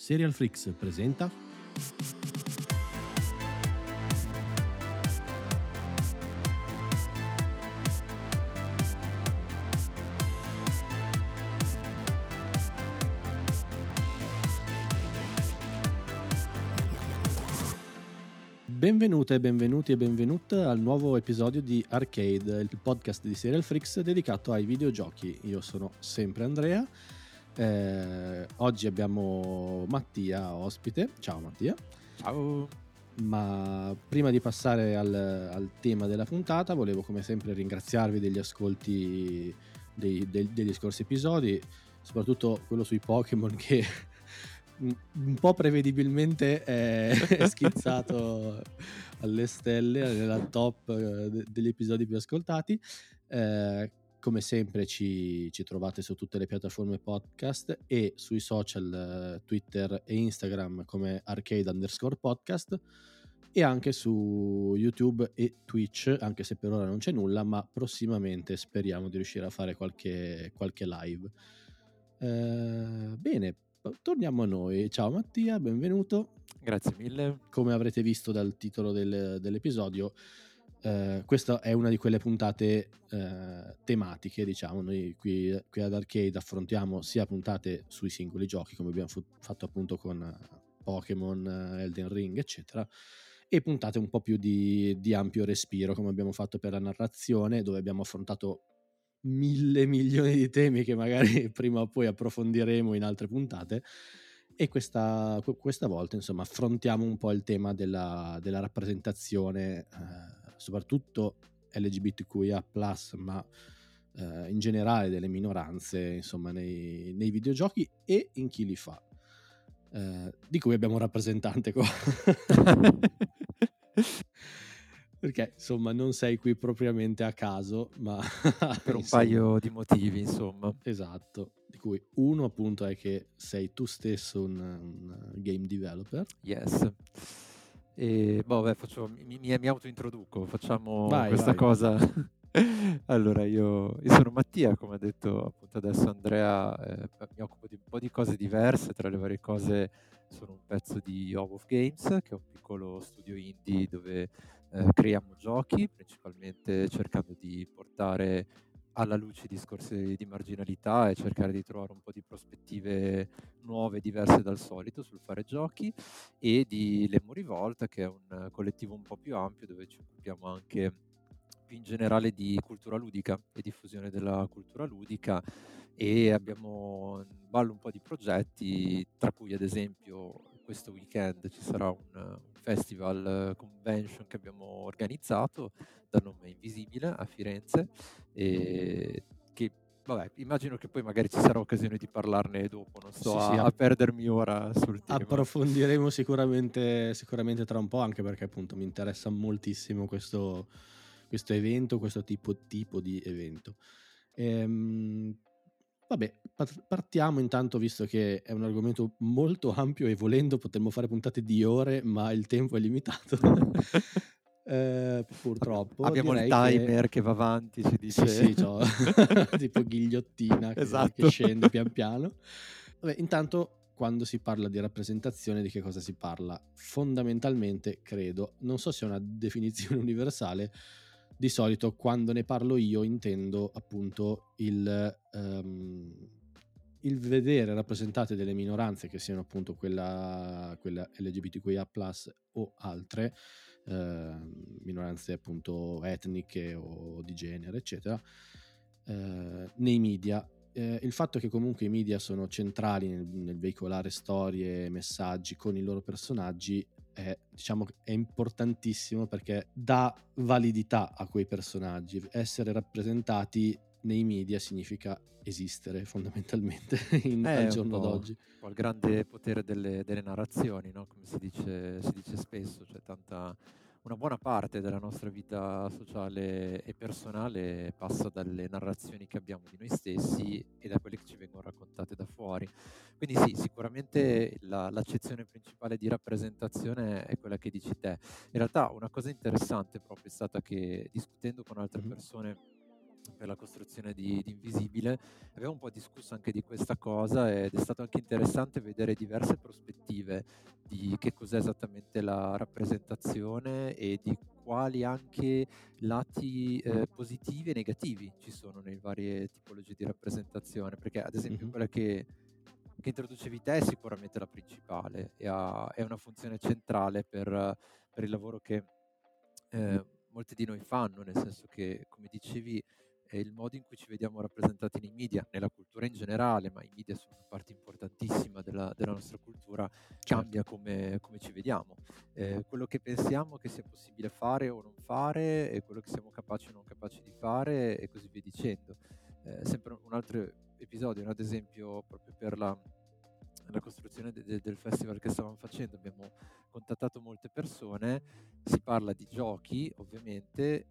SerialFreaks presenta Benvenute e benvenuti e benvenute al nuovo episodio di Arcade, il podcast di SerialFreaks dedicato ai videogiochi. Io sono sempre Andrea. Oggi abbiamo Mattia ospite. Ciao Mattia. Ciao. Ma prima di passare al tema della puntata, volevo come sempre ringraziarvi degli ascolti degli scorsi episodi, soprattutto quello sui Pokémon che un po' prevedibilmente è schizzato alle stelle, nella top degli episodi più ascoltati. Come sempre ci trovate su tutte le piattaforme podcast e sui social Twitter e Instagram come Arcade_podcast e anche su YouTube e Twitch, anche se per ora non c'è nulla, ma prossimamente speriamo di riuscire a fare qualche live. Bene, torniamo a noi. Ciao Mattia, benvenuto. Grazie mille. Come avrete visto dal titolo dell'episodio, questa è una di quelle puntate tematiche, diciamo. Noi qui ad Arcade affrontiamo sia puntate sui singoli giochi, come abbiamo fatto appunto con Pokémon, Elden Ring eccetera, e puntate un po' più di ampio respiro, come abbiamo fatto per la narrazione, dove abbiamo affrontato 1.000 milioni di temi che magari prima o poi approfondiremo in altre puntate. E questa volta insomma affrontiamo un po' il tema della rappresentazione, soprattutto LGBTQIA+, ma in generale delle minoranze insomma nei videogiochi e in chi li fa, di cui abbiamo un rappresentante qua perché insomma non sei qui propriamente a caso, ma per un paio di motivi insomma. Esatto, di cui uno appunto è che sei tu stesso un game developer. Yes. E vabbè, mi autointroduco, facciamo cosa. Allora, io sono Mattia, come ha detto appunto adesso Andrea. Mi occupo di un po' di cose diverse. Tra le varie cose sono un pezzo di Home of Games, che è un piccolo studio indie dove creiamo giochi, principalmente cercando di portare alla luce i discorsi di marginalità e cercare di trovare un po' di prospettive nuove, diverse dal solito sul fare giochi, e di Lemmo Rivolta, che è un collettivo un po' più ampio dove ci occupiamo anche più in generale di cultura ludica e diffusione della cultura ludica, e abbiamo in ballo un po' di progetti, tra cui ad esempio questo weekend ci sarà un festival convention che abbiamo organizzato dal nome Invisibil3 a Firenze, e che vabbè, immagino che poi magari ci sarà occasione di parlarne dopo, non sto a perdermi ora sul tema. Approfondiremo sicuramente tra un po', anche perché appunto mi interessa moltissimo questo evento, questo tipo di evento. Vabbè, partiamo intanto, visto che è un argomento molto ampio e volendo potremmo fare puntate di ore, ma il tempo è limitato. Purtroppo abbiamo il timer che va avanti, ci dice. Sì, tipo ghigliottina esatto. che scende pian piano. Vabbè, intanto, quando si parla di rappresentazione, di che cosa si parla? Fondamentalmente, credo, non so se è una definizione universale, di solito quando ne parlo io intendo appunto il vedere rappresentate delle minoranze, che siano appunto quella LGBTQIA+ o altre, minoranze appunto etniche o di genere eccetera, nei media. Il fatto che comunque i media sono centrali nel veicolare storie e messaggi con i loro personaggi è importantissimo, perché dà validità a quei personaggi. Essere rappresentati nei media significa esistere fondamentalmente al giorno d'oggi. Un po' il grande potere delle narrazioni, no? Come si dice spesso, cioè una buona parte della nostra vita sociale e personale passa dalle narrazioni che abbiamo di noi stessi e da quelle che ci vengono raccontate da fuori. Quindi sì, sicuramente l'accezione principale di rappresentazione è quella che dici te. In realtà una cosa interessante proprio è stata che, discutendo con altre persone per la costruzione di Invisibile. Abbiamo un po' discusso anche di questa cosa ed è stato anche interessante vedere diverse prospettive di che cos'è esattamente la rappresentazione e di quali anche lati positivi e negativi ci sono nelle varie tipologie di rappresentazione, perché ad esempio quella che introducevi te è sicuramente la principale e è una funzione centrale per il lavoro che molti di noi fanno, nel senso che, come dicevi, è il modo in cui ci vediamo rappresentati nei media, nella cultura in generale, ma i media sono una parte importantissima della nostra cultura, cambia come ci vediamo. Quello che pensiamo che sia possibile fare o non fare, e quello che siamo capaci o non capaci di fare, e così via dicendo. Sempre un altro episodio, ad esempio, proprio per la costruzione del festival che stavamo facendo, abbiamo contattato molte persone, si parla di giochi ovviamente,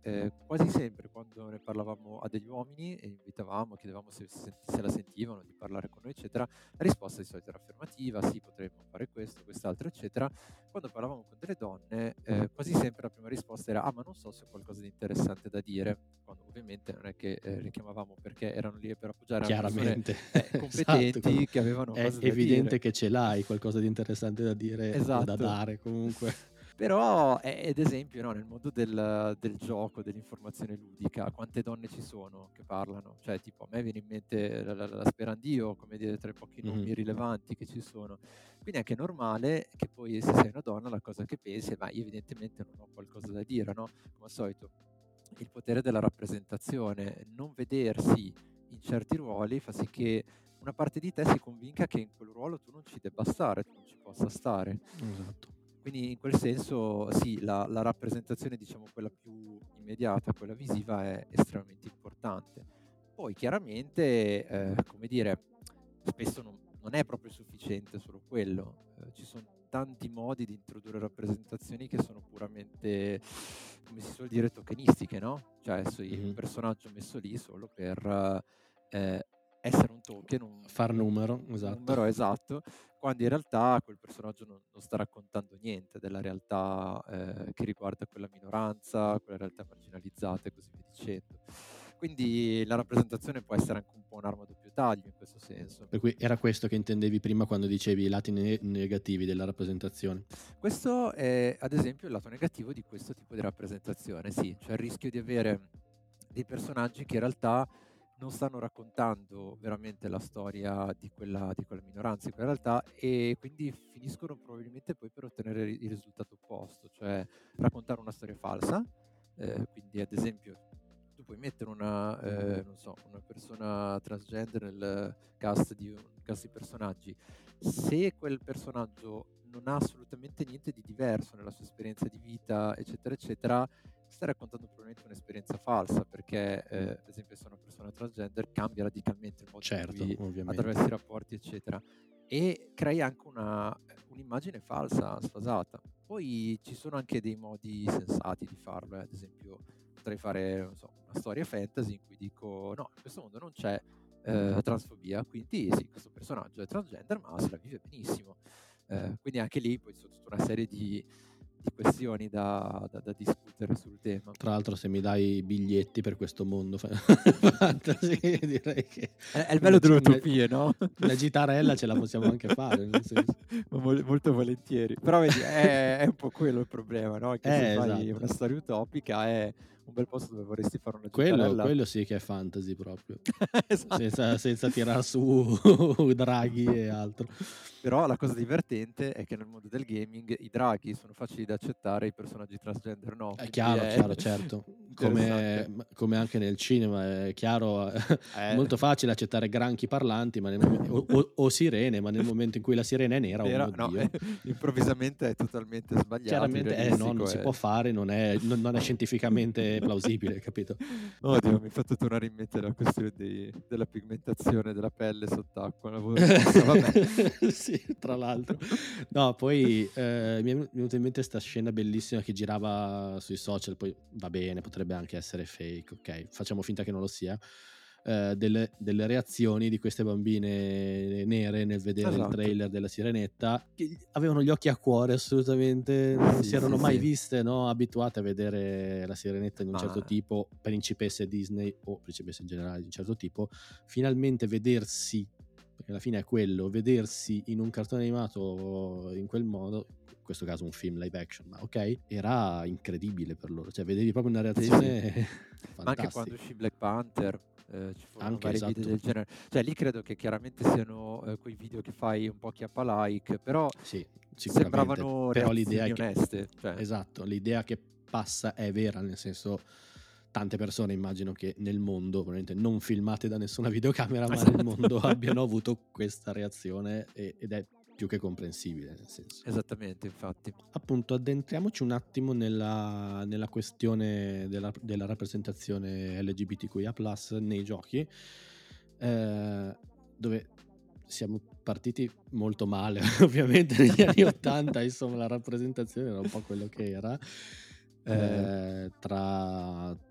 quasi sempre quando ne parlavamo a degli uomini e invitavamo, chiedevamo se la sentivano di parlare con noi eccetera, la risposta di solito era affermativa, sì potremmo fare questo, quest'altro eccetera. Quando parlavamo con delle donne quasi sempre la prima risposta era ma non so se ho qualcosa di interessante da dire, quando ovviamente non è che richiamavamo perché erano lì per appoggiare chiaramente persone, competenti esatto, che avevano cose da dire. Che ce l'hai qualcosa di interessante da dire esatto, o da dare comunque. Però ad esempio no, nel mondo del gioco, dell'informazione ludica, quante donne ci sono che parlano, cioè tipo a me viene in mente la Sperandio, come dire, tra i pochi nomi rilevanti che ci sono, quindi è anche normale che poi se sei una donna la cosa che pensi è ma io evidentemente non ho qualcosa da dire, no? Come al solito il potere della rappresentazione, non vedersi in certi ruoli fa sì che una parte di te si convinca che in quel ruolo tu non ci debba stare, tu non ci possa stare. Esatto. Quindi in quel senso sì, la rappresentazione, diciamo quella più immediata, quella visiva, è estremamente importante. Poi chiaramente, come dire, spesso non è proprio sufficiente solo quello, ci sono tanti modi di introdurre rappresentazioni che sono puramente, come si suol dire, tokenistiche, no? Cioè un personaggio messo lì solo per... essere un token, un numero esatto, quando in realtà quel personaggio non sta raccontando niente della realtà che riguarda quella minoranza, quella realtà marginalizzata e così via dicendo. Quindi la rappresentazione può essere anche un po' un'arma a doppio taglio in questo senso. Per cui era questo che intendevi prima quando dicevi i lati negativi della rappresentazione? Questo è ad esempio il lato negativo di questo tipo di rappresentazione, sì, cioè il rischio di avere dei personaggi che in realtà non stanno raccontando veramente la storia di quella minoranza, in quella realtà, e quindi finiscono probabilmente poi per ottenere il risultato opposto, cioè raccontare una storia falsa. Quindi ad esempio tu puoi mettere una persona transgender nel cast di personaggi, se quel personaggio non ha assolutamente niente di diverso nella sua esperienza di vita eccetera eccetera, stai raccontando probabilmente un'esperienza falsa, perché ad esempio se una persona transgender cambia radicalmente il modo in cui attraversa i rapporti eccetera, e crei anche un'immagine falsa, sfasata. Poi ci sono anche dei modi sensati di farlo, ad esempio potrei fare una storia fantasy in cui dico no, in questo mondo non c'è transfobia, quindi sì, questo personaggio è transgender ma se la vive benissimo, quindi anche lì poi sono tutta una serie di questioni da discutere sul tema. Tra l'altro se mi dai i biglietti per questo mondo fantasy direi che è il bello delle utopie, no? La gitarella ce la possiamo anche fare nel senso. Molto volentieri, però vedi, è un po' quello il problema, no? Che se fai esatto, una storia utopica è un bel posto dove vorresti fare una gitarella. Quello sì che è fantasy proprio esatto, senza tirar su draghi e altro. Però la cosa divertente è che nel mondo del gaming i draghi sono facili da accettare, i personaggi transgender no. È chiaro, certo. Come anche nel cinema, è chiaro, molto facile accettare granchi parlanti ma o sirene, ma nel momento in cui la sirena è nera, improvvisamente è totalmente sbagliato. Chiaramente non si può fare, non è scientificamente plausibile, capito? Oddio, mi ha fatto tornare in mente la questione della pigmentazione della pelle sott'acqua. Vabbè. Sì. Tra l'altro no, poi mi è venuta in mente questa scena bellissima che girava sui social, poi va bene, potrebbe anche essere fake, ok, facciamo finta che non lo sia, delle reazioni di queste bambine nere nel vedere il trailer della Sirenetta, che avevano gli occhi a cuore assolutamente, non si erano mai viste, no? Abituate a vedere la Sirenetta di un certo tipo, principesse Disney o principesse in generale di un certo tipo, finalmente vedersi, perché alla fine è quello, vedersi in un cartone animato in quel modo, in questo caso un film live action, ma ok, era incredibile per loro, cioè vedevi proprio una reazione fantastica. Ma anche quando uscì Black Panther ci furono anche, vari video del genere, cioè lì credo che chiaramente siano quei video che fai un po' chiappalike, però sì, sembravano reazioni oneste, cioè. Esatto, l'idea che passa è vera, nel senso tante persone immagino che nel mondo, probabilmente non filmate da nessuna videocamera, ma nel mondo abbiano avuto questa reazione, ed è più che comprensibile, nel senso. Esattamente, infatti. Appunto, addentriamoci un attimo nella questione della rappresentazione LGBTQIA+ nei giochi, dove siamo partiti molto male, ovviamente, negli anni '80, insomma, la rappresentazione era un po' quello che era,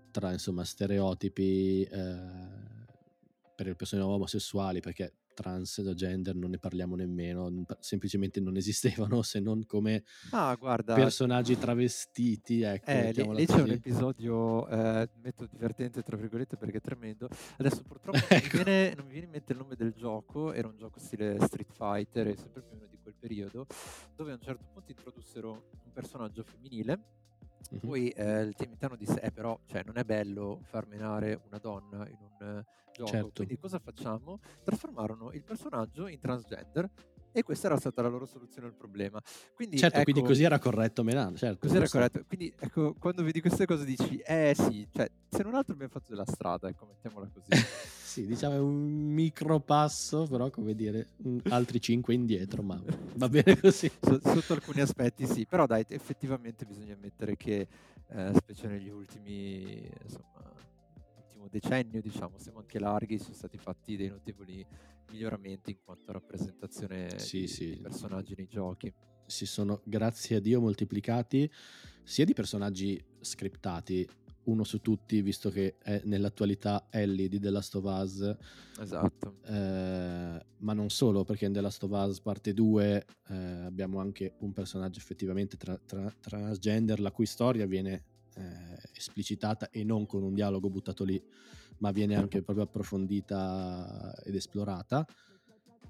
tra insomma stereotipi per le persone omosessuali, perché trans da gender non ne parliamo nemmeno, semplicemente non esistevano, se non come personaggi travestiti, ecco, lì c'è un episodio metto divertente tra virgolette perché è tremendo, adesso purtroppo non mi viene in mente il nome del gioco, era un gioco stile Street Fighter, è sempre più o meno di quel periodo, dove a un certo punto introdussero un personaggio femminile. Mm-hmm. Poi il temitano disse però cioè, non è bello far menare una donna in un gioco, certo. Quindi cosa facciamo? Trasformarono il personaggio in transgender e questa era stata la loro soluzione al problema, quindi, certo, ecco, quindi così era corretto menare, certo, così era corretto, quindi ecco, quando vedi queste cose dici sì, cioè, se non altro abbiamo fatto della strada, ecco, mettiamola così. Sì, diciamo è un micro passo, però come dire, altri 5 indietro, ma va bene così. Sotto alcuni aspetti sì, però dai, effettivamente bisogna ammettere che specie negli ultimi, insomma, ultimo decennio, diciamo, siamo anche larghi, sono stati fatti dei notevoli miglioramenti in quanto a rappresentazione di personaggi nei giochi. Si sono, grazie a Dio, moltiplicati sia di personaggi scriptati, uno su tutti, visto che è nell'attualità Ellie di The Last of Us. Esatto. Ma non solo, perché in The Last of Us parte 2 abbiamo anche un personaggio effettivamente transgender, la cui storia viene esplicitata e non con un dialogo buttato lì, ma viene anche proprio approfondita ed esplorata.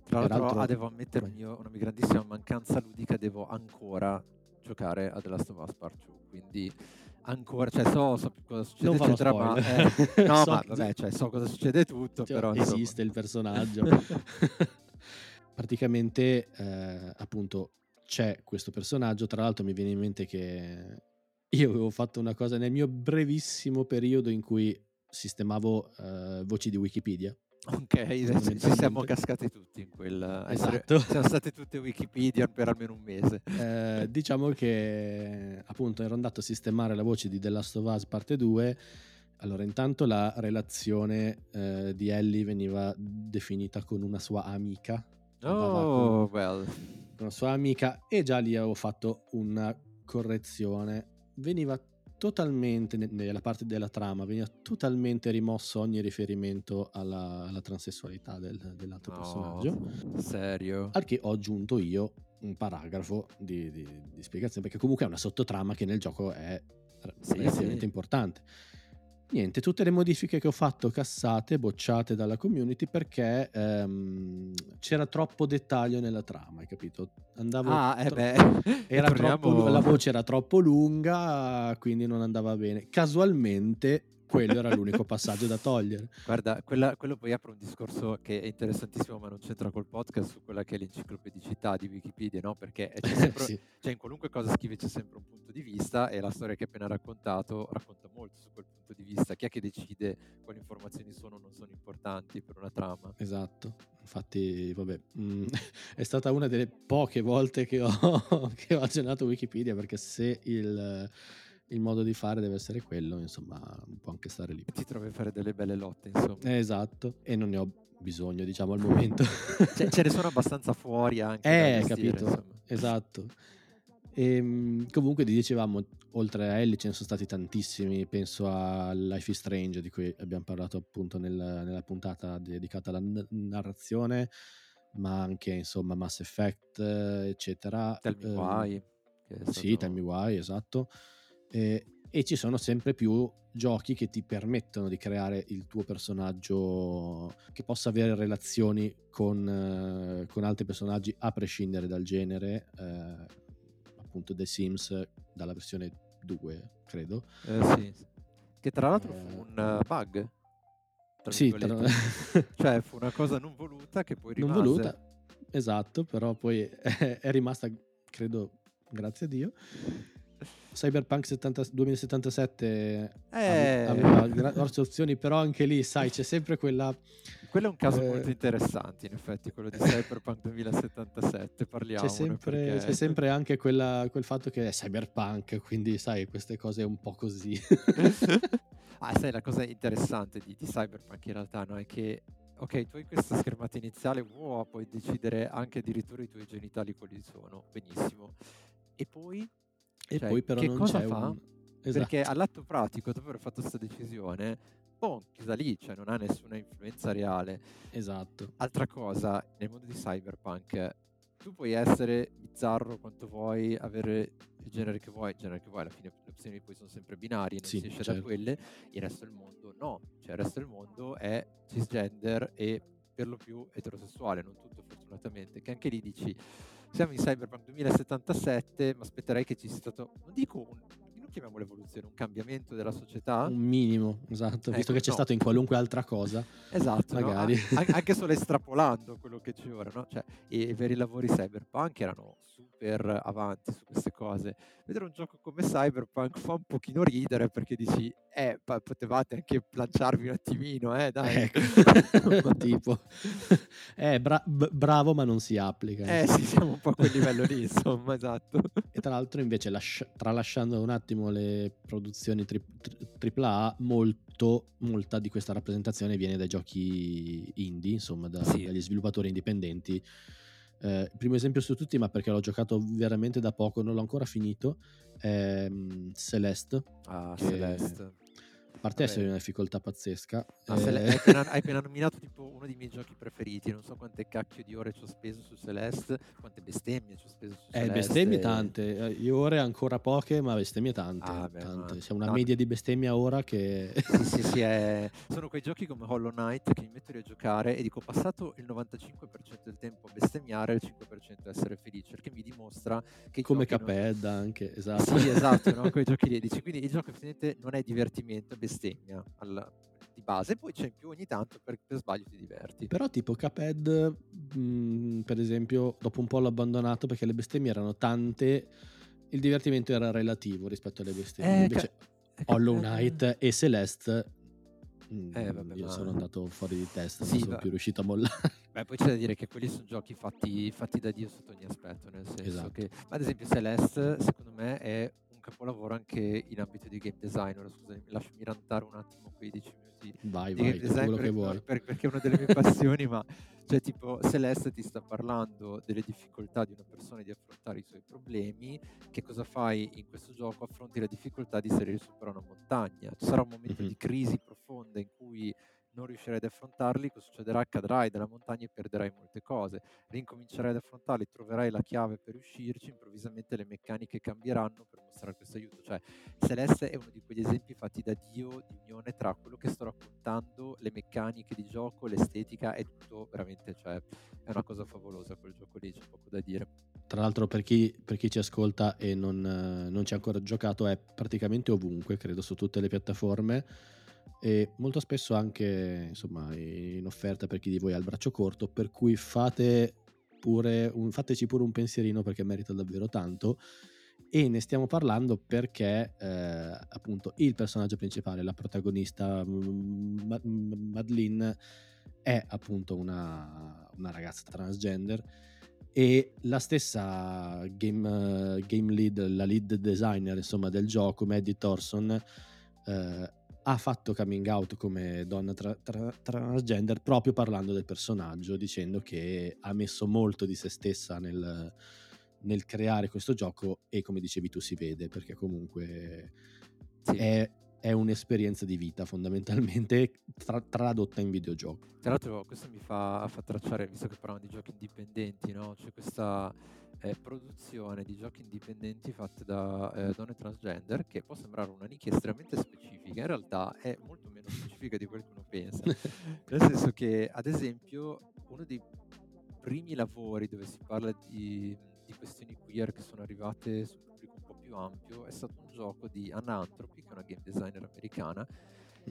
Tra l'altro, devo ammettere una mia grandissima mancanza ludica, devo ancora giocare a The Last of Us Part 2, quindi ancora, cioè so cosa succede, eccetera, ma, no, so, ma vabbè, cioè, so cosa succede tutto, cioè, però esiste il personaggio. Praticamente appunto c'è questo personaggio, tra l'altro mi viene in mente che io avevo fatto una cosa nel mio brevissimo periodo in cui sistemavo voci di Wikipedia. Ok, ci siamo cascati tutti in quel, esatto. Siamo state tutte Wikipedia per almeno un mese. Diciamo che appunto ero andato a sistemare la voce di The Last of Us parte 2. Allora, intanto la relazione di Ellie veniva definita con una sua amica. Oh, well. Con una sua amica, e già lì avevo fatto una correzione. Veniva totalmente, nella parte della trama, veniva totalmente rimosso ogni riferimento alla transessualità dell'altro personaggio. Serio? Al che ho aggiunto io un paragrafo di spiegazione, perché comunque è una sottotrama che nel gioco è relativamente importante. Niente, tutte le modifiche che ho fatto cassate, bocciate dalla community, perché c'era troppo dettaglio nella trama, hai capito? La voce era troppo lunga, quindi non andava bene. Casualmente quello era l'unico passaggio da togliere. Guarda, quello poi apre un discorso che è interessantissimo, ma non c'entra col podcast, su quella che è l'enciclopedicità di Wikipedia, no? Perché c'è sempre, cioè, in qualunque cosa scrivi c'è sempre un punto di vista, e la storia che hai appena raccontato racconta molto su quel punto di vista. Chi è che decide quali informazioni sono o non sono importanti per una trama? Esatto, infatti vabbè, è stata una delle poche volte che ho accennato Wikipedia, perché se il modo di fare deve essere quello, insomma, può anche stare lì. Ti trovi a fare delle belle lotte, insomma. Esatto, e non ne ho bisogno, diciamo, al momento. Ce ne sono abbastanza fuori anche da gestire, capito? Insomma. Esatto. E comunque ti dicevamo, oltre a Ellie ce ne sono stati tantissimi, penso a Life is Strange di cui abbiamo parlato appunto nella puntata dedicata alla narrazione, ma anche insomma Mass Effect eccetera, Tell Me Why, sì, Tell Me Why, esatto, e ci sono sempre più giochi che ti permettono di creare il tuo personaggio che possa avere relazioni con altri personaggi a prescindere dal genere, appunto The Sims dalla versione 2 credo, sì. Che tra l'altro fu un bug, sì, cioè fu una cosa non voluta che poi rimase, non voluta, esatto, però poi è rimasta, credo, grazie a Dio. Cyberpunk 2077 aveva grosse opzioni, però anche lì sai c'è sempre quella, quello è un caso molto interessante in effetti, quello di Cyberpunk 2077, parliamone, c'è sempre anche quel fatto che è cyberpunk, quindi sai queste cose un po' così. Sai la cosa interessante di Cyberpunk in realtà, no, è che ok, tu hai questa schermata iniziale, wow, puoi decidere anche addirittura i tuoi genitali quali sono, benissimo, e poi però che non cosa c'è fa? Esatto. Perché all'atto pratico, dopo aver fatto questa decisione, chiusa lì, cioè non ha nessuna influenza reale. Esatto. Altra cosa, nel mondo di Cyberpunk tu puoi essere bizzarro quanto vuoi, avere il genere che vuoi, alla fine le opzioni poi sono sempre binarie, non sì, si esce certo da quelle. Il resto del mondo no, cioè il resto del mondo è cisgender e per lo più eterosessuale, non tutto fortunatamente, che anche lì dici siamo in Cyberpunk 2077, ma aspetterei che ci sia stato, non dico non chiamiamo l'evoluzione, un cambiamento della società, un minimo, esatto, visto che c'è stato in qualunque altra cosa, esatto, magari no? Anche solo estrapolando quello che c'è ora, no? Cioè, i veri lavori Cyberpunk erano super avanti su queste cose. Vedere un gioco come Cyberpunk fa un pochino ridere, perché dici potevate anche lanciarvi un attimino, dai, ecco. Tipo bravo ma non si applica, sì, siamo un po' a quel livello lì, insomma, esatto. E tra l'altro invece tralasciando un attimo le produzioni AAA, molta di questa rappresentazione viene dai giochi indie, insomma dagli sviluppatori indipendenti. Il primo esempio su tutti, ma perché l'ho giocato veramente da poco, non l'ho ancora finito, è Celeste. Celeste parte essere una difficoltà pazzesca. Hai appena nominato tipo uno dei miei giochi preferiti, non so quante cacchio di ore ci ho speso su Celeste, quante bestemmie ci ho speso su Celeste. Bestemmie tante, io ore ancora poche, ma bestemmie tante. C'è una media di bestemmie ora che... Sì, sono quei giochi come Hollow Knight che mi metto lì a giocare e dico, ho passato il 95% del tempo a bestemmiare e il 5% a essere felice, perché mi dimostra che... Come Cuphead anche, esatto. Sì, esatto, no? Quei giochi lì, dici, quindi il gioco finalmente non è divertimento, è bestemmia di base, poi c'è in più ogni tanto per sbaglio ti diverti. Però tipo Cuphead per esempio dopo un po' l'ho abbandonato perché le bestemmie erano tante, il divertimento era relativo rispetto alle bestemmie. Invece Hollow Knight e Celeste sono andato fuori di testa, non sono più riuscito a mollare. Poi c'è da dire che quelli sono giochi fatti da Dio sotto ogni aspetto, nel senso che, ad esempio, Celeste secondo me è capolavoro anche in ambito di game design. Ora scusami, lasciami rantare un attimo quei 10 minuti di game design, perché è una delle mie passioni, ma cioè tipo Celeste ti sta parlando delle difficoltà di una persona di affrontare i suoi problemi. Che cosa fai in questo gioco? Affronti la difficoltà di salire sopra una montagna. Ci sarà un momento di crisi profonda in cui non riuscirai ad affrontarli, cosa succederà? Cadrai dalla montagna e perderai molte cose, rincomincerai ad affrontarli, troverai la chiave per uscirci, improvvisamente le meccaniche cambieranno per mostrare questo aiuto. Cioè Celeste è uno di quegli esempi fatti da Dio di unione tra quello che sto raccontando, le meccaniche di gioco, l'estetica, è tutto veramente, cioè è una cosa favolosa quel gioco lì, c'è poco da dire. Tra l'altro per chi ci ascolta e non ci ha ancora giocato, è praticamente ovunque, credo, su tutte le piattaforme, e molto spesso anche insomma in offerta per chi di voi ha il braccio corto, per cui fateci pure un pensierino, perché merita davvero tanto. E ne stiamo parlando perché appunto il personaggio principale, la protagonista Madeline, è appunto una ragazza transgender, e la stessa game lead, la lead designer insomma del gioco, Maddie Thorson, ha fatto coming out come donna transgender proprio parlando del personaggio, dicendo che ha messo molto di se stessa nel, nel creare questo gioco, e come dicevi tu si vede, perché comunque sì, è un'esperienza di vita fondamentalmente tradotta in videogioco. Tra l'altro questo mi fa tracciare, visto che parliamo di giochi indipendenti, no? C'è questa produzione di giochi indipendenti fatte da donne transgender, che può sembrare una nicchia estremamente specifica, in realtà è molto meno specifica di quello che uno pensa, nel senso che ad esempio uno dei primi lavori dove si parla di questioni queer che sono arrivate sul pubblico un po' più ampio è stato un gioco di Anna Anthropy, che è una game designer americana.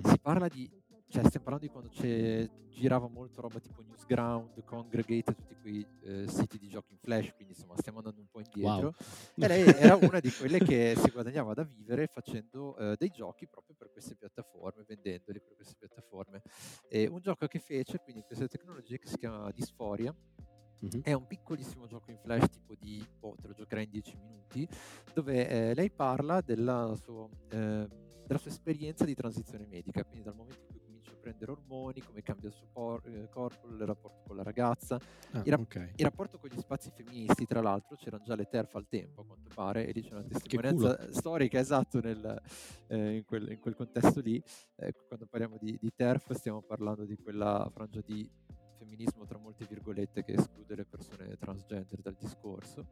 Si parla di, cioè stiamo parlando di quando girava molto roba tipo Newsground, Congregate, tutti quei siti di giochi in flash, quindi insomma stiamo andando un po' indietro. Wow. E lei era una di quelle che si guadagnava da vivere facendo dei giochi proprio per queste piattaforme, vendendoli per queste piattaforme. E un gioco che fece, quindi queste tecnologie, che si chiama Dysphoria. Mm-hmm. È un piccolissimo gioco in flash, tipo di te lo giocherai in 10 minuti, dove lei parla della sua esperienza di transizione medica, quindi dal momento in cui comincia a prendere ormoni, come cambia il suo corpo, il rapporto con la ragazza, il rapporto con gli spazi femministi. Tra l'altro c'erano già le TERF al tempo, a quanto pare, e lì c'è una testimonianza storica, esatto, in quel contesto lì. Quando parliamo di TERF stiamo parlando di quella frangia di femminismo tra molte virgolette che esclude le persone transgender dal discorso,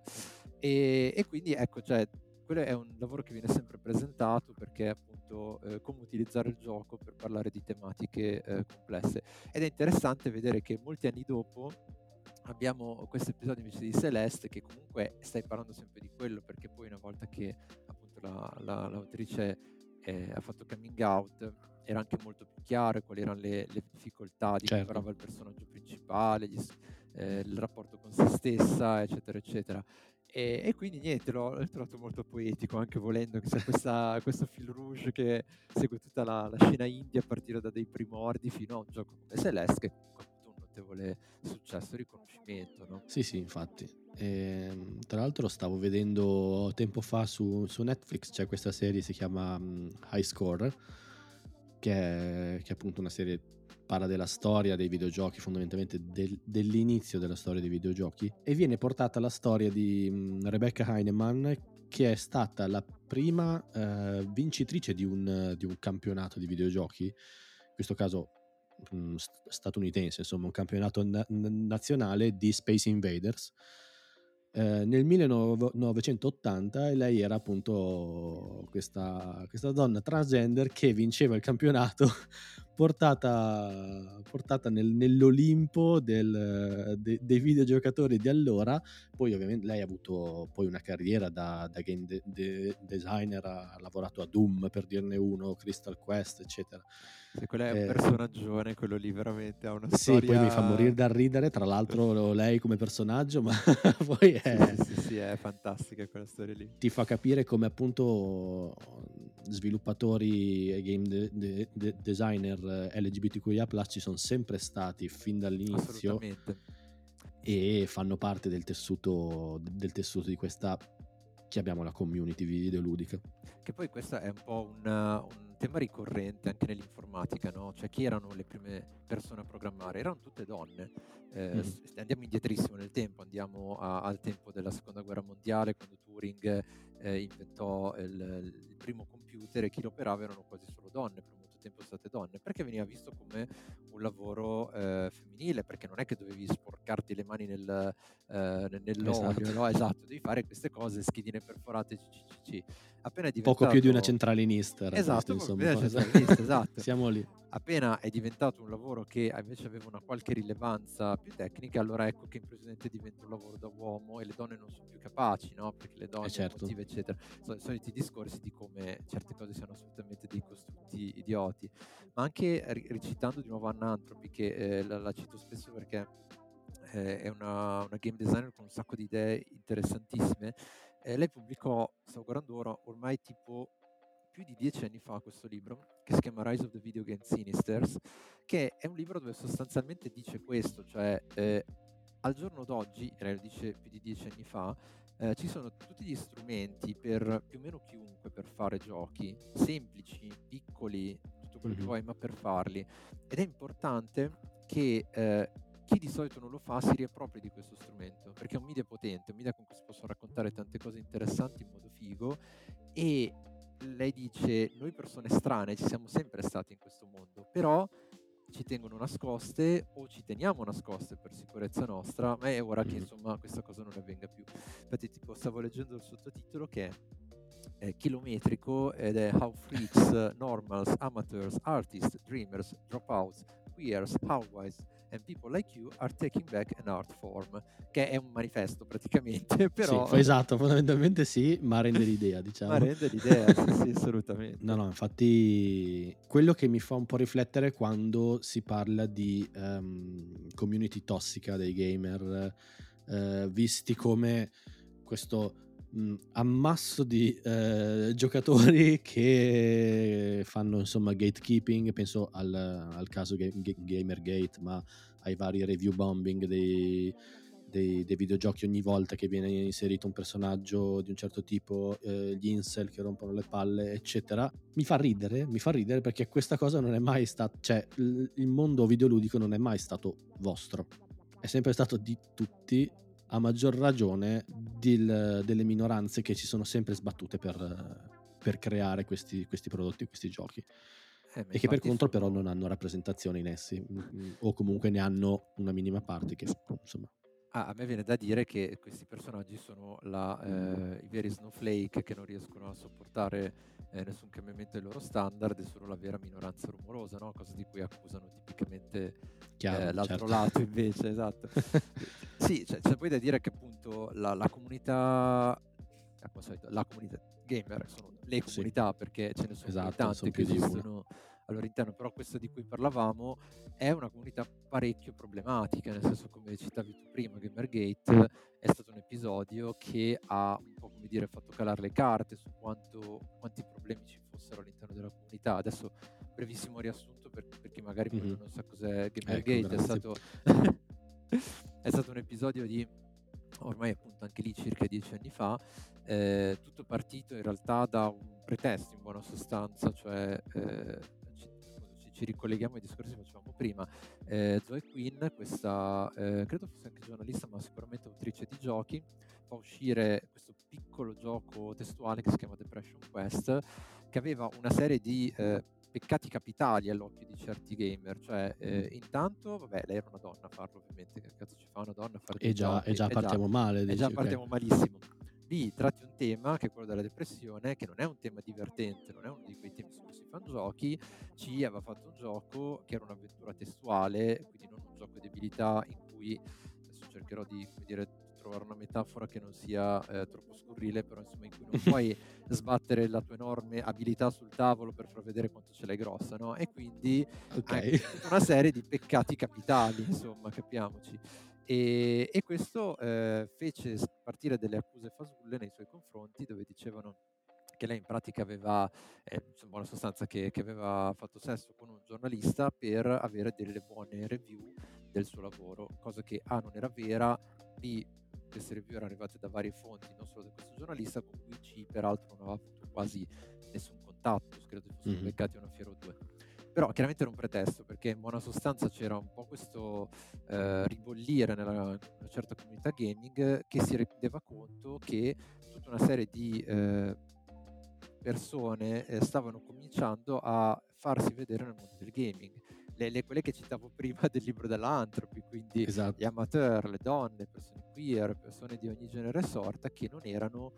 e quindi ecco, cioè quello è un lavoro che viene sempre presentato, perché appunto come utilizzare il gioco per parlare di tematiche complesse, ed è interessante vedere che molti anni dopo abbiamo questo episodio invece di Celeste, che comunque stai parlando sempre di quello, perché poi una volta che appunto l'autrice ha fatto coming out, era anche molto più chiaro quali erano le difficoltà di cui parlava il personaggio principale, il rapporto con se stessa, eccetera eccetera, e quindi niente, l'ho trovato molto poetico, anche volendo che sia questo fil rouge che segue tutta la scena indie, a partire da dei primordi fino a un gioco come Celeste, che ha avuto un notevole successo e riconoscimento, no? sì infatti. Tra l'altro stavo vedendo tempo fa su Netflix, c'è questa serie, si chiama High Score, che è appunto una serie, parla della storia dei videogiochi, fondamentalmente dell'inizio della storia dei videogiochi, e viene portata la storia di Rebecca Heinemann, che è stata la prima vincitrice di un campionato di videogiochi, in questo caso statunitense, insomma un campionato nazionale di Space Invaders. Nel 1980, e lei era appunto questa donna transgender che vinceva il campionato, portata nell'Olimpo dei videogiocatori di allora. Poi ovviamente lei ha avuto poi una carriera da game designer, ha lavorato a Doom, per dirne uno, Crystal Quest, eccetera. Se quello è un personaggione, quello lì veramente ha una storia. Sì, poi mi fa morire dal ridere, tra l'altro lei come personaggio, ma poi è... Sì, è fantastica quella storia lì. Ti fa capire come appunto sviluppatori e game designer LGBTQIA+ ci sono sempre stati fin dall'inizio, e fanno parte del tessuto di questa, chiamiamola, community videoludica. Che poi questo è un po' un tema ricorrente anche nell'informatica, no? Cioè, chi erano le prime persone a programmare? Erano tutte donne. Andiamo indietrissimo nel tempo, andiamo al tempo della seconda guerra mondiale, quando Turing inventò il primo computer, e chi lo operava erano quasi solo donne, per molto tempo sono state donne, perché veniva visto come un lavoro femminile, perché non è che dovevi sporcarti le mani nell'olio, esatto. No? Esatto, devi fare queste cose, schedine perforate, appena è diventato... Poco più di una centralinista. Esatto, questo, insomma, centralinista, esatto. Siamo lì. Appena è diventato un lavoro che invece aveva una qualche rilevanza più tecnica, allora ecco che in precedente diventa un lavoro da uomo, e le donne non sono più capaci, no? Perché le donne emotive, eccetera. Sono i soliti discorsi di come certe cose siano assolutamente dei costrutti idioti. Ma anche ricitando di nuovo Anna Anthropy, che la cito spesso perché è una game designer con un sacco di idee interessantissime. Lei pubblicò, stavo guardando ora, ormai tipo più di 10 anni fa, questo libro che si chiama Rise of the Video Game Sinisters, che è un libro dove sostanzialmente dice questo, cioè al giorno d'oggi, e lei lo dice più di 10 anni fa, ci sono tutti gli strumenti per più o meno chiunque per fare giochi, semplici, piccoli, tutto quello che vuoi, ma per farli. Ed è importante che chi di solito non lo fa si riappropria di questo strumento, perché è un media potente, un media con cui si possono raccontare tante cose interessanti in modo figo. E lei dice, noi persone strane ci siamo sempre stati in questo mondo, però ci tengono nascoste o ci teniamo nascoste per sicurezza nostra, ma è ora che insomma questa cosa non avvenga più. Infatti tipo stavo leggendo il sottotitolo che è chilometrico ed è How Freaks, Normals, Amateurs, Artists, Dreamers, Dropouts, Queers, Housewives and People Like You Are Taking Back an Art Form, che è un manifesto praticamente, però... Sì, esatto, fondamentalmente sì, ma rende l'idea, diciamo. Ma rende l'idea, sì, sì, assolutamente. No, infatti quello che mi fa un po' riflettere quando si parla di community tossica dei gamer, visti come questo ammasso di giocatori che fanno insomma gatekeeping, penso al caso Gamergate, ma ai vari review bombing dei videogiochi ogni volta che viene inserito un personaggio di un certo tipo, gli incel che rompono le palle eccetera. Mi fa ridere perché questa cosa non è mai stata, cioè il mondo videoludico non è mai stato vostro, è sempre stato di tutti, a maggior ragione delle minoranze che ci sono sempre sbattute per creare questi prodotti, questi giochi, e che per contro però non hanno rappresentazione in essi, o comunque ne hanno una minima parte che insomma... Ah, a me viene da dire che questi personaggi sono i veri snowflake che non riescono a sopportare nessun cambiamento dei loro standard, è solo la vera minoranza rumorosa, no? Cosa di cui accusano tipicamente l'altro lato invece, esatto. Sì, cioè, c'è poi da dire che appunto la comunità gamer sono le comunità, sì, perché ce ne sono, esatto, tanti, sono che esistono all'interno, però questo di cui parlavamo è una comunità parecchio problematica, nel senso, come citavi tu prima, Gamergate è stato un episodio che ha un po', come dire, fatto calare le carte su quanti problemi ci fossero all'interno della comunità. Adesso brevissimo riassunto per chi magari non sa cos'è Gamergate, ecco, è stato un episodio di ormai appunto anche lì circa 10 anni fa, tutto partito in realtà da un pretesto in buona sostanza, cioè ci ricolleghiamo ai discorsi che facevamo prima. Zoe Quinn, questa credo fosse anche giornalista, ma sicuramente autrice di giochi, fa uscire questo piccolo gioco testuale che si chiama Depression Quest, che aveva una serie di peccati capitali all'occhio di certi gamer, cioè intanto, vabbè, lei era una donna a farlo, ovviamente, che cazzo ci fa una donna a fare dei giochi? E già partiamo male. E già partiamo malissimo. Lì tratti un tema che è quello della depressione, che non è un tema divertente, non è uno di quei temi su cui si fanno giochi. Ci aveva fatto un gioco che era un'avventura testuale, quindi non un gioco di abilità, in cui adesso cercherò di, come dire, trovare una metafora che non sia troppo scurrile, però insomma in cui non puoi sbattere la tua enorme abilità sul tavolo per far vedere quanto ce l'hai grossa, no? E quindi okay, una serie di peccati capitali, insomma, capiamoci. E questo fece partire delle accuse fasulle nei suoi confronti, dove dicevano che lei in pratica aveva, in buona sostanza, che aveva fatto sesso con un giornalista per avere delle buone review del suo lavoro, cosa che A non era vera, B queste review erano arrivate da varie fonti, non solo da questo giornalista, con cui C peraltro non aveva avuto quasi nessun contatto, credo che fossero beccati una fiera o due. Però chiaramente era un pretesto, perché in buona sostanza c'era un po' questo ribollire nella una certa comunità gaming, che si rendeva conto che tutta una serie di persone stavano cominciando a farsi vedere nel mondo del gaming. Quelle che citavo prima del libro della Anthropy, quindi esatto, gli amateur, le donne, persone queer, persone di ogni genere e sorta, che non erano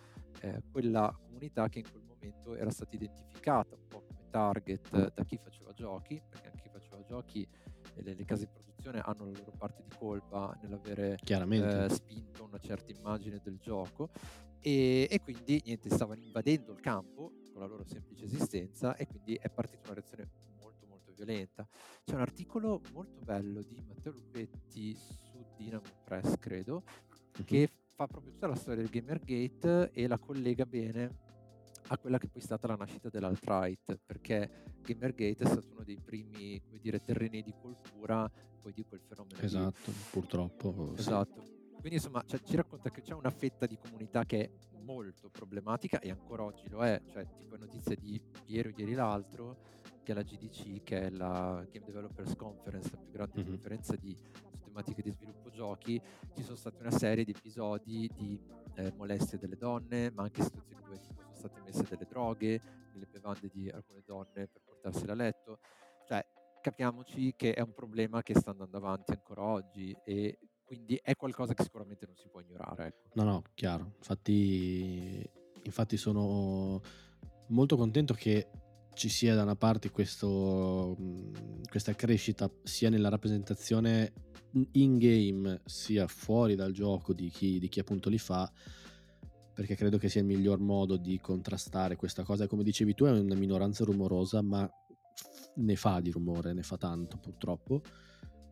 quella comunità che in quel momento era stata identificata un po' target da chi faceva giochi, perché anche chi faceva giochi, le case di produzione hanno la loro parte di colpa nell'avere spinto una certa immagine del gioco, e quindi niente, stavano invadendo il campo con la loro semplice esistenza, e quindi è partita una reazione molto molto violenta. C'è un articolo molto bello di Matteo Lupetti su Dynamo Press, credo, che fa proprio tutta la storia del Gamergate e la collega bene a quella che poi è stata la nascita dell'alt-right, perché Gamergate è stato uno dei primi, come dire, terreni di coltura poi di quel fenomeno. Esatto, purtroppo. Esatto. Sì. Quindi insomma, ci racconta che c'è una fetta di comunità che è molto problematica, e ancora oggi lo è, cioè tipo notizia di ieri l'altro, che è la GDC, che è la Game Developers Conference, la più grande conferenza di tematiche di sviluppo giochi, ci sono stati una serie di episodi di molestie delle donne, ma anche situazioni dove sono state messe delle droghe nelle bevande di alcune donne per portarsele a letto. Cioè, capiamoci che è un problema che sta andando avanti ancora oggi e quindi è qualcosa che sicuramente non si può ignorare, ecco. No, chiaro. Infatti sono molto contento che ci sia da una parte questa crescita sia nella rappresentazione in game sia fuori dal gioco di chi appunto li fa, perché credo che sia il miglior modo di contrastare questa cosa. Come dicevi tu, è una minoranza rumorosa, ma ne fa di rumore, ne fa tanto purtroppo.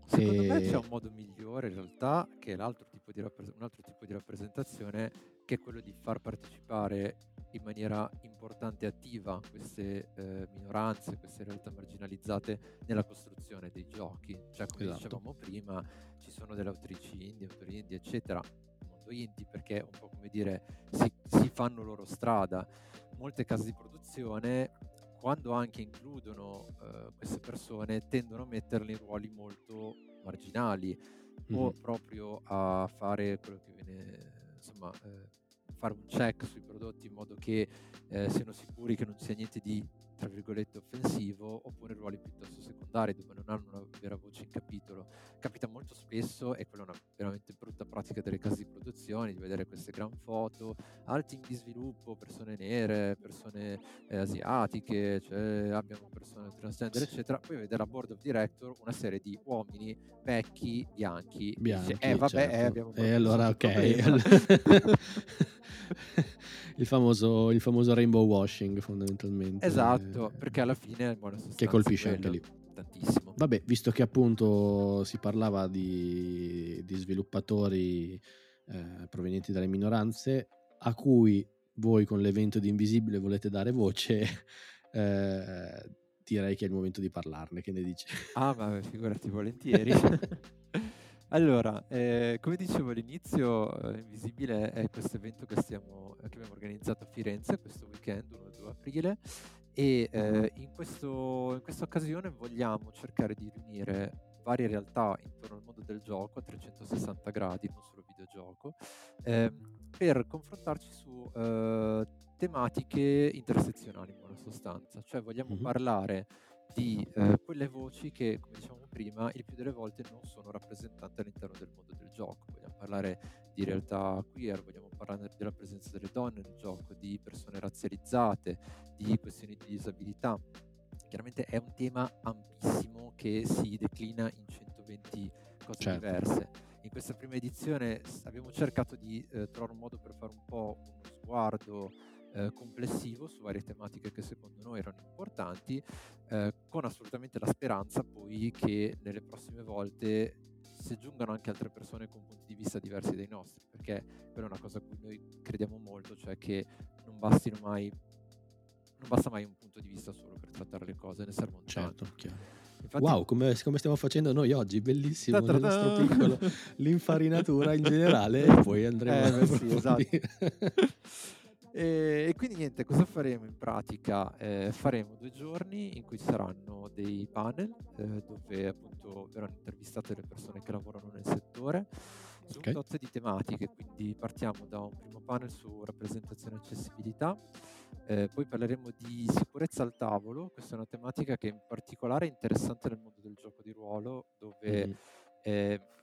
Secondo me c'è un modo migliore in realtà, che è un altro tipo di rappresentazione, che è quello di far partecipare in maniera importante e attiva queste minoranze, queste realtà marginalizzate nella costruzione dei giochi. Cioè, come dicevamo prima, ci sono delle autrici indie, autori indie, eccetera, mondo indie, perché è un po' come dire si fanno loro strada. Molte case di produzione, quando anche includono queste persone, tendono a metterle in ruoli molto marginali, o proprio a fare quello che viene, insomma, fare un check sui prodotti in modo che siano sicuri che non sia niente di, tra virgolette, offensivo, oppure ruoli piuttosto secondari dove non hanno una vera voce in capitolo. Capita molto spesso, e quella è una veramente brutta pratica delle case di produzione, di vedere queste gran foto al team di sviluppo, persone nere, persone asiatiche, cioè abbiamo persone transgender, eccetera. Poi vedere a board of director una serie di uomini vecchi, bianchi dice, abbiamo ok. Il famoso rainbow washing, fondamentalmente. Esatto, perché alla fine è buona sostanza, che colpisce anche lì tantissimo. Vabbè, visto che appunto si parlava di sviluppatori provenienti dalle minoranze, a cui voi con l'evento di Invisibile volete dare voce, direi che è il momento di parlarne. Che ne dici? Ah, ma figurati, volentieri. Allora, come dicevo all'inizio, Invisibile è questo evento che abbiamo organizzato a Firenze questo weekend, 1-2 aprile, e in questa occasione vogliamo cercare di riunire varie realtà intorno al mondo del gioco a 360 gradi, non solo videogioco, per confrontarci su tematiche intersezionali, in buona sostanza. Cioè, vogliamo parlare di quelle voci che, come dicevamo prima, il più delle volte non sono rappresentate all'interno del mondo del gioco. Vogliamo parlare di realtà queer, vogliamo parlare della presenza delle donne nel gioco, di persone razzializzate, di questioni di disabilità. Chiaramente è un tema ampissimo che si declina in 120 cose diverse. In questa prima edizione abbiamo cercato di trovare un modo per fare un po' uno sguardo complessivo su varie tematiche che secondo noi erano importanti, con assolutamente la speranza poi che nelle prossime volte si giungano anche altre persone con punti di vista diversi dai nostri, perché quella è una cosa a cui noi crediamo molto, cioè che non basta mai un punto di vista solo per trattare le cose, ne servono tanti. Chiaro. Infatti, wow, come stiamo facendo noi oggi, bellissimo, nel nostro piccolo, l'infarinatura in generale, e poi andremo esatto. E quindi niente, cosa faremo in pratica? Faremo 2 giorni in cui saranno dei panel dove appunto verranno intervistate le persone che lavorano nel settore su un tot di tematiche. Quindi partiamo da un primo panel su rappresentazione e accessibilità, poi parleremo di sicurezza al tavolo. Questa è una tematica che in particolare è interessante nel mondo del gioco di ruolo, dove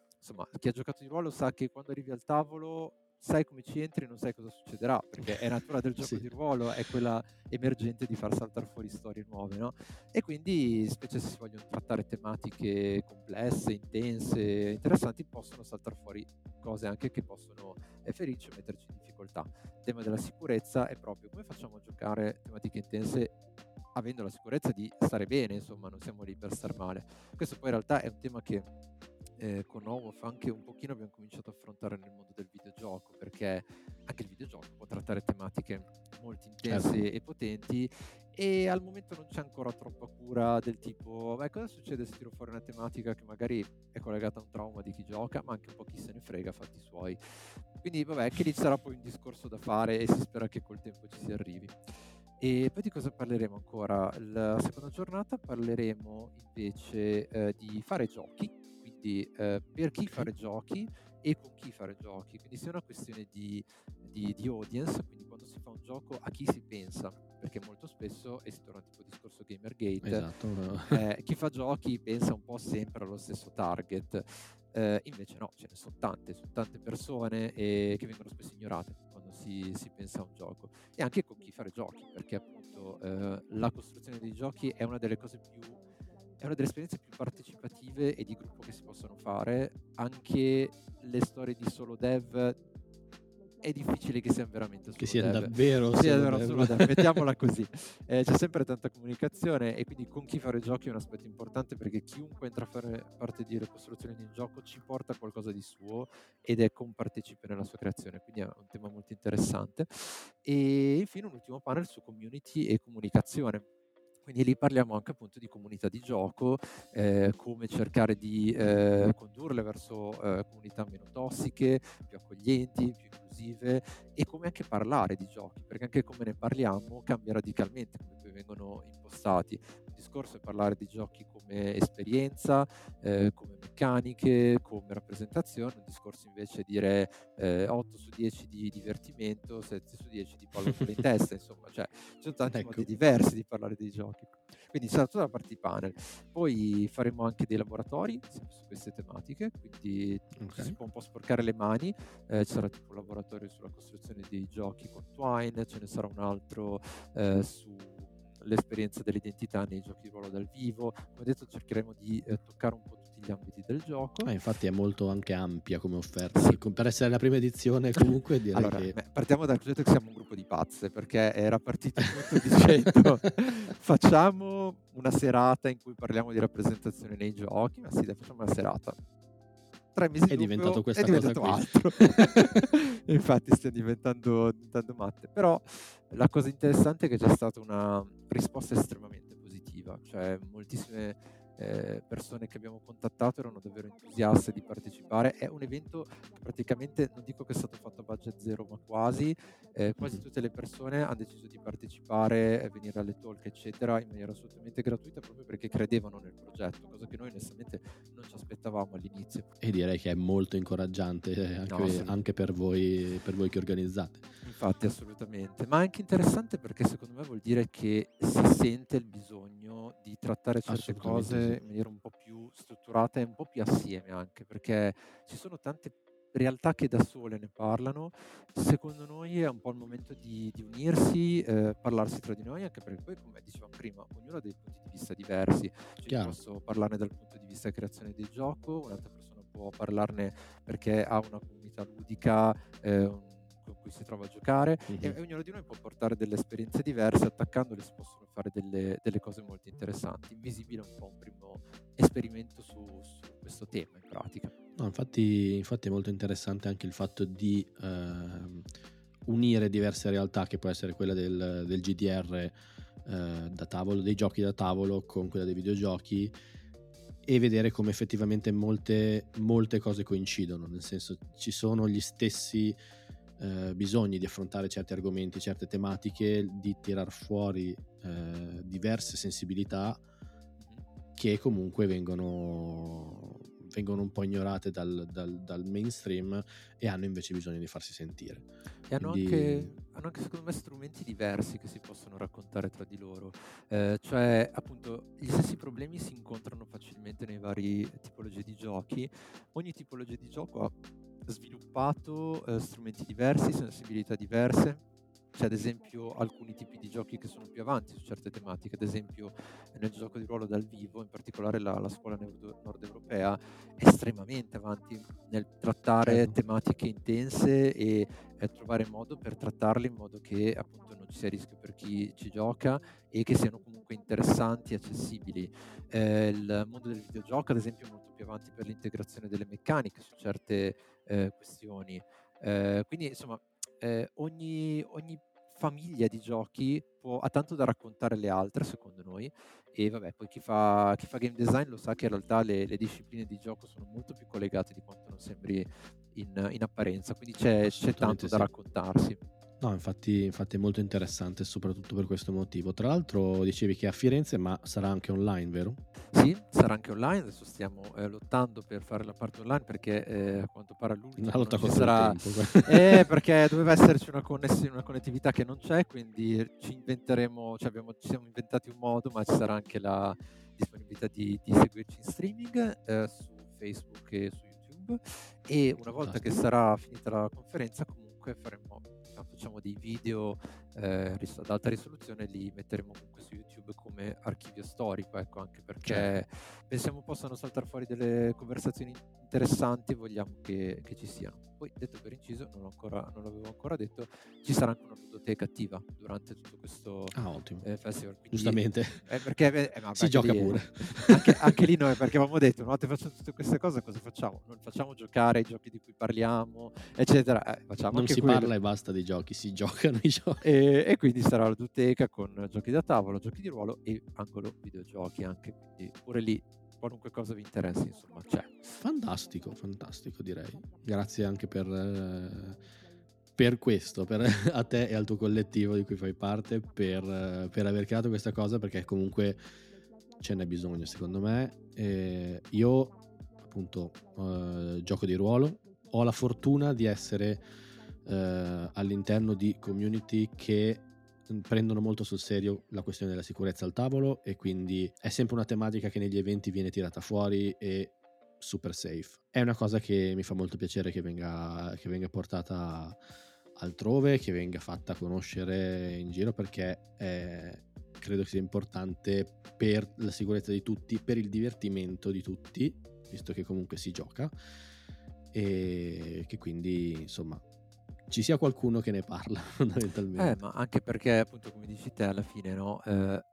insomma, chi ha giocato di ruolo sa che quando arrivi al tavolo sai come ci entri e non sai cosa succederà, perché è natura del gioco di ruolo, è quella emergente di far saltare fuori storie nuove, no? E quindi, specie se si vogliono trattare tematiche complesse, intense, interessanti, possono saltare fuori cose anche che possono ferirci o metterci in difficoltà. Il tema della sicurezza è proprio come facciamo a giocare tematiche intense avendo la sicurezza di stare bene, insomma, non siamo lì per star male. Questo poi in realtà è un tema che con Owof anche un pochino abbiamo cominciato a affrontare nel mondo del videogioco, perché anche il videogioco può trattare tematiche molto intense e potenti, e al momento non c'è ancora troppa cura del tipo cosa succede se tiro fuori una tematica che magari è collegata a un trauma di chi gioca, ma anche un po' chi se ne frega, fatti suoi. Quindi vabbè, che lì sarà poi un discorso da fare e si spera che col tempo ci si arrivi. E poi di cosa parleremo ancora? La seconda giornata parleremo invece di fare giochi, quindi per chi fare giochi e con chi fare giochi, quindi sia una questione di audience, quindi quando si fa un gioco a chi si pensa, perché molto spesso, e si torna tipo al discorso Gamergate, esatto, no? Chi fa giochi pensa un po' sempre allo stesso target, invece no, ce ne sono tante persone che vengono spesso ignorate quando si pensa a un gioco, e anche con chi fare giochi, perché appunto la costruzione dei giochi è una delle cose più è una delle esperienze più partecipative e di gruppo che si possono fare. Anche le storie di solo dev è difficile che siano veramente solo dev. Mettiamola così, c'è sempre tanta comunicazione, e quindi con chi fare giochi è un aspetto importante, perché chiunque entra a fare parte di costruzione di un gioco ci porta qualcosa di suo ed è compartecipe nella sua creazione, quindi è un tema molto interessante. E infine un ultimo panel su community e comunicazione. Quindi lì parliamo anche appunto di comunità di gioco, come cercare di condurle verso comunità meno tossiche, più accoglienti, più inclusive, e come anche parlare di giochi, perché anche come ne parliamo cambia radicalmente come poi vengono impostati. Il discorso è parlare di giochi come esperienza, come meccaniche, come rappresentazione. Un discorso invece è dire 8 su 10 di divertimento, 7 su 10 di pallottole in testa, insomma, cioè ci sono tanti modi diversi di parlare dei giochi. Quindi sarà tutta la parte di panel. Poi faremo anche dei laboratori sempre su queste tematiche, quindi si può un po' sporcare le mani. Ci sarà tipo un laboratorio sulla costruzione dei giochi con Twine, ce ne sarà un altro sull'esperienza dell'identità nei giochi di ruolo dal vivo. Come detto, cercheremo di toccare un po' tutti gli ambiti del gioco. Infatti è molto anche ampia come offerta, sì. Per essere la prima edizione comunque direi allora, che... partiamo dal concetto che siamo un gruppo di pazze, perché era partito tutto dicendo facciamo una serata in cui parliamo di rappresentazione nei giochi, ma sì, dai, facciamo una serata. 3 mesi dopo diventato questa cosa qui. Altro. Infatti stiamo diventando matte, però la cosa interessante è che c'è stata una risposta estremamente positiva, cioè moltissime persone che abbiamo contattato erano davvero entusiaste di partecipare. È un evento che praticamente, non dico che è stato fatto a budget zero, ma quasi tutte le persone hanno deciso di partecipare, venire alle talk eccetera in maniera assolutamente gratuita, proprio perché credevano nel progetto, cosa che noi onestamente non ci aspettavamo all'inizio, e direi che è molto incoraggiante anche per voi che organizzate. Infatti, assolutamente, ma anche interessante perché secondo me vuol dire che si sente il bisogno di trattare certe cose in maniera un po' più strutturata e un po' più assieme, anche perché ci sono tante realtà che da sole ne parlano. Secondo noi è un po' il momento di unirsi, parlarsi tra di noi, anche perché poi, come dicevamo prima, ognuno ha dei punti di vista diversi. Cioè, posso parlarne dal punto di vista creazione del gioco, un'altra persona può parlarne perché ha una comunità ludica con cui si trova a giocare, e ognuno di noi può portare delle esperienze diverse. Attaccandole si possono fare delle cose molto interessanti. Invisibile è un po' un primo esperimento su questo tema in pratica. No, infatti è molto interessante anche il fatto di unire diverse realtà, che può essere quella del GDR da tavolo, dei giochi da tavolo, con quella dei videogiochi, e vedere come effettivamente molte cose coincidono, nel senso ci sono gli stessi bisogni di affrontare certi argomenti, certe tematiche, di tirar fuori diverse sensibilità che comunque vengono un po' ignorate dal mainstream, e hanno invece bisogno di farsi sentire. E hanno anche secondo me strumenti diversi che si possono raccontare tra di loro, cioè appunto gli stessi problemi si incontrano facilmente nei vari tipologie di giochi. Ogni tipologia di gioco ha sviluppato strumenti diversi, sensibilità diverse. C'è ad esempio alcuni tipi di giochi che sono più avanti su certe tematiche, ad esempio nel gioco di ruolo dal vivo, in particolare la scuola nord europea è estremamente avanti nel trattare tematiche intense e trovare modo per trattarle in modo che appunto non ci sia rischio per chi ci gioca e che siano comunque interessanti e accessibili. Il mondo del videogioco ad esempio è molto più avanti per l'integrazione delle meccaniche su certe questioni, quindi insomma ogni famiglia di giochi ha tanto da raccontare le altre, secondo noi. E vabbè, poi chi fa game design lo sa che in realtà le discipline di gioco sono molto più collegate di quanto non sembri in apparenza, quindi c'è tanto da raccontarsi. No, infatti è molto interessante, soprattutto per questo motivo. Tra l'altro dicevi che è a Firenze, ma sarà anche online, vero? Sì, sarà anche online. Adesso stiamo lottando per fare la parte online, perché a quanto pare l'ultima lotta contro sarà... tempo, perché doveva esserci una connettività che non c'è, quindi ci inventeremo, ci siamo inventati un modo, ma ci sarà anche la disponibilità di seguirci in streaming su Facebook e su YouTube, e una volta che sarà finita la conferenza comunque facciamo dei video ad alta risoluzione, li metteremo comunque su YouTube come archivio storico, ecco, anche perché pensiamo possano saltare fuori delle conversazioni interessanti, vogliamo che ci siano. Poi, detto per inciso, non l'avevo ancora detto, ci sarà anche una ludoteca attiva durante tutto questo festival. Quindi, giustamente, perché si gioca lì, pure anche lì noi, perché avevamo detto, una volta facciamo tutte queste cose, cosa facciamo? Non facciamo giocare ai giochi di cui parliamo, eccetera, facciamo non anche si quello. Parla e basta dei giochi, si giocano i giochi. E quindi sarà la ludoteca con giochi da tavolo, giochi di ruolo e angolo videogiochi anche, quindi pure lì qualunque cosa vi interessi, insomma, c'è. Fantastico, direi. Grazie anche per questo, a te e al tuo collettivo di cui fai parte, per aver creato questa cosa, perché comunque ce n'è bisogno, secondo me. Io appunto gioco di ruolo, ho la fortuna di essere all'interno di community che prendono molto sul serio la questione della sicurezza al tavolo, e quindi è sempre una tematica che negli eventi viene tirata fuori e super safe. È una cosa che mi fa molto piacere che venga portata altrove, che venga fatta conoscere in giro, perché credo che sia importante per la sicurezza di tutti, per il divertimento di tutti, visto che comunque si gioca, e che quindi insomma ci sia qualcuno che ne parla, fondamentalmente. Ma anche perché, appunto, come dici te, alla fine, no?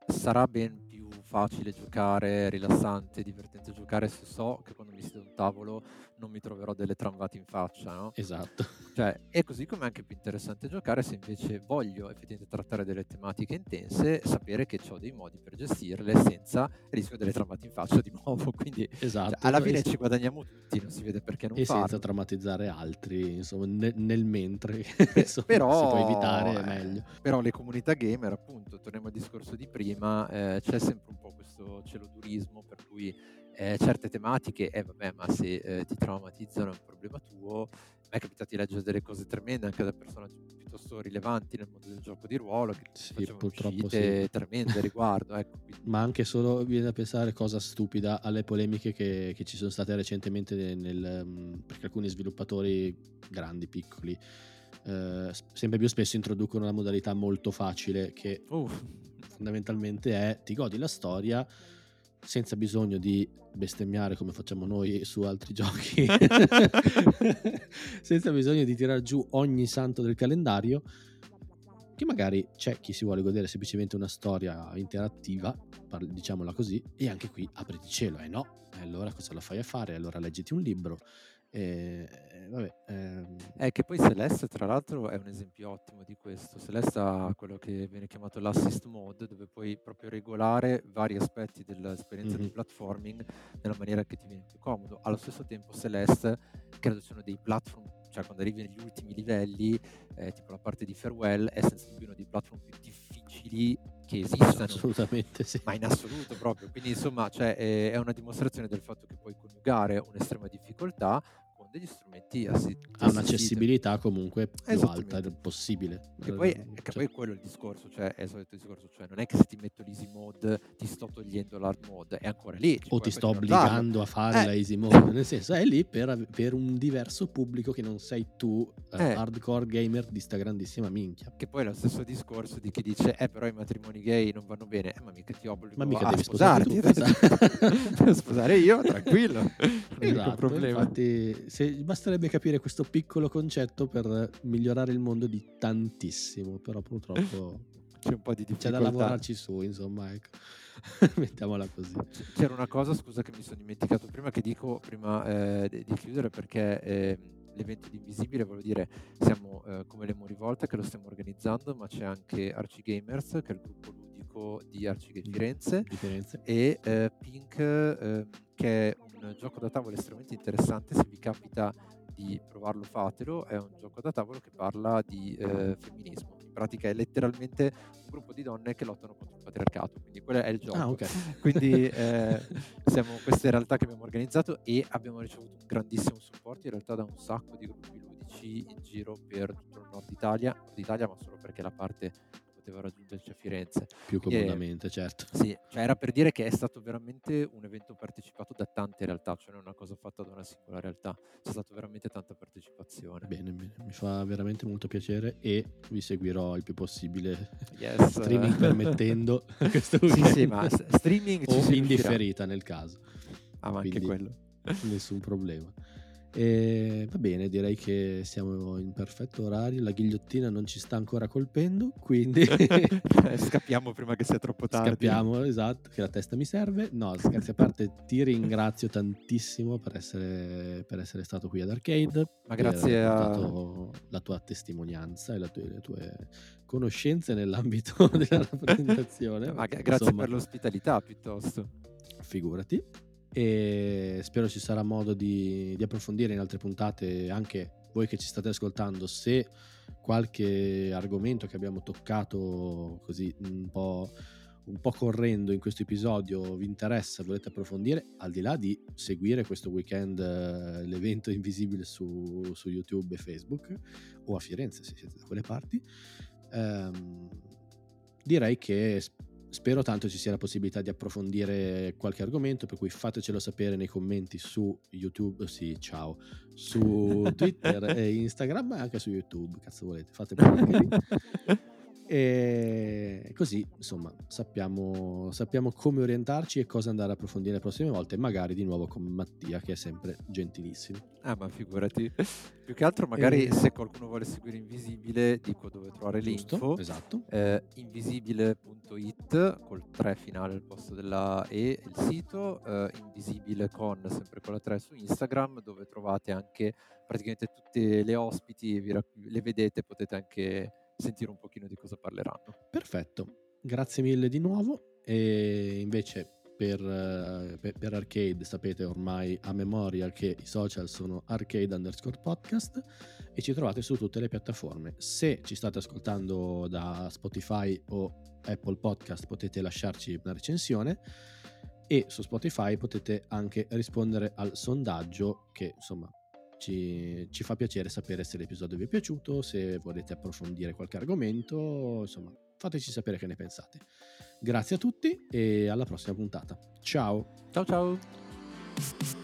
Sarà ben più facile giocare, rilassante, divertente giocare, se so che quando mi siedo a un tavolo non mi troverò delle tramvate in faccia, no? Esatto. Cioè, è così come è anche più interessante giocare se invece voglio effettivamente trattare delle tematiche intense, sapere che ho dei modi per gestirle senza rischio delle tramvate in faccia di nuovo, quindi esatto, cioè, alla fine ci guadagniamo tutti, non si vede perché non farlo. E senza traumatizzare altri, insomma, nel mentre, insomma, però, si può evitare, è meglio. Però le comunità gamer, appunto, torniamo al discorso di prima, c'è sempre un po' questo celodurismo per cui certe tematiche, vabbè, ma se ti traumatizzano è un problema tuo. Mi è capitato di leggere delle cose tremende anche da persone piuttosto rilevanti nel mondo del gioco di ruolo, che purtroppo sì, tremende riguardo, ecco. Ma anche solo viene da pensare, cosa stupida, alle polemiche che ci sono state recentemente perché alcuni sviluppatori, grandi, piccoli, sempre più spesso introducono la modalità molto facile, che fondamentalmente è: ti godi la storia senza bisogno di bestemmiare come facciamo noi su altri giochi senza bisogno di tirar giù ogni santo del calendario, che magari c'è chi si vuole godere semplicemente una storia interattiva, diciamola così, e anche qui apriti cielo, allora cosa la fai a fare? Allora leggiti un libro. Che poi Celeste, tra l'altro, è un esempio ottimo di questo. Celeste ha quello che viene chiamato l'assist mode, dove puoi proprio regolare vari aspetti dell'esperienza di platforming nella maniera che ti viene più comodo. Allo stesso tempo Celeste, credo siano dei platform, cioè quando arrivi negli ultimi livelli, tipo la parte di farewell, è senza dubbio uno dei platform più difficili che esistano, assolutamente sì, ma in assoluto proprio. Quindi insomma, cioè, è una dimostrazione del fatto che puoi coniugare un'estrema difficoltà con degli strumenti a un'accessibilità comunque più alta del possibile, che poi quello è il discorso, cioè è il solito discorso, cioè non è che se ti metto l'easy mode ti sto togliendo l'hard mode, è ancora lì, o ti sto obbligando a fare la easy mode, nel senso è lì per un diverso pubblico che non sei tu, hardcore gamer di sta grandissima minchia. Che poi è lo stesso discorso di chi dice però i matrimoni gay non vanno bene, ma mica ti obbligo, ma mica devi sposarti tu, esatto. Sposare io, tranquillo, non è un problema. Infatti basterebbe capire questo piccolo concetto per migliorare il mondo di tantissimo, però purtroppo c'è un po' di difficoltà, c'è da lavorarci su, insomma, ecco. Mettiamola così. C'era una cosa, scusa, che mi sono dimenticato prima di chiudere, perché l'evento di Invisibile, volevo dire, siamo come Lemmo Rivolta, che lo stiamo organizzando, ma c'è anche Archigamers, che è il gruppo ludico di Arcigate Firenze, e Pink, che è un gioco da tavolo estremamente interessante, se vi capita di provarlo, fatelo. È un gioco da tavolo che parla di femminismo. In pratica è letteralmente un gruppo di donne che lottano contro il patriarcato, quindi quello è il gioco. Ah, okay. Quindi siamo queste realtà che abbiamo organizzato e abbiamo ricevuto un grandissimo supporto in realtà da un sacco di gruppi ludici in giro per tutto il Nord Italia, ma solo perché la parte poteva raggiungerci a Firenze più comodamente, certo. Sì, cioè era per dire che è stato veramente un evento partecipato da tante realtà, cioè non è una cosa fatta da una singola realtà, c'è stata veramente tanta partecipazione. Bene, mi fa veramente molto piacere e vi seguirò il più possibile, yes. Streaming permettendo questo sì, ma streaming o indifferita nel caso. Ah, ma quindi anche quello, nessun problema. E va bene, direi che siamo in perfetto orario, la ghigliottina non ci sta ancora colpendo, quindi scappiamo prima che sia troppo tardi. Scappiamo, esatto, che la testa mi serve. No, scherzi a parte, ti ringrazio tantissimo per essere stato qui ad Arcade. Ma grazie a la tua testimonianza e le tue conoscenze nell'ambito della rappresentazione. Ma grazie, insomma, per l'ospitalità piuttosto. Figurati. E spero ci sarà modo di approfondire in altre puntate, anche voi che ci state ascoltando, se qualche argomento che abbiamo toccato così un po' correndo in questo episodio vi interessa, volete approfondire, al di là di seguire questo weekend l'evento Invisibile su YouTube e Facebook, o a Firenze se siete da quelle parti, direi che spero tanto ci sia la possibilità di approfondire qualche argomento, per cui fatecelo sapere nei commenti su YouTube, sì, ciao, su Twitter e Instagram, ma anche su YouTube, cazzo volete, fate pure. E così, insomma, sappiamo come orientarci e cosa andare a approfondire le prossime volte, magari di nuovo con Mattia, che è sempre gentilissimo. Ah, ma figurati. Più che altro magari se qualcuno vuole seguire Invisibile, dico dove trovare l'info. Esatto. Invisibile.it col 3 finale al posto della E, il sito, Invisibile con sempre con la 3 su Instagram, dove trovate anche praticamente tutte le ospiti, le vedete, potete anche sentire un pochino di cosa parleranno. Perfetto, grazie mille di nuovo. E invece per Arcade sapete ormai a memoria che i social sono Arcade_podcast e ci trovate su tutte le piattaforme. Se ci state ascoltando da Spotify o Apple Podcast potete lasciarci una recensione, e su Spotify potete anche rispondere al sondaggio che, insomma, ci fa piacere sapere se l'episodio vi è piaciuto, se volete approfondire qualche argomento, insomma, fateci sapere che ne pensate. Grazie a tutti e alla prossima puntata. Ciao. Ciao.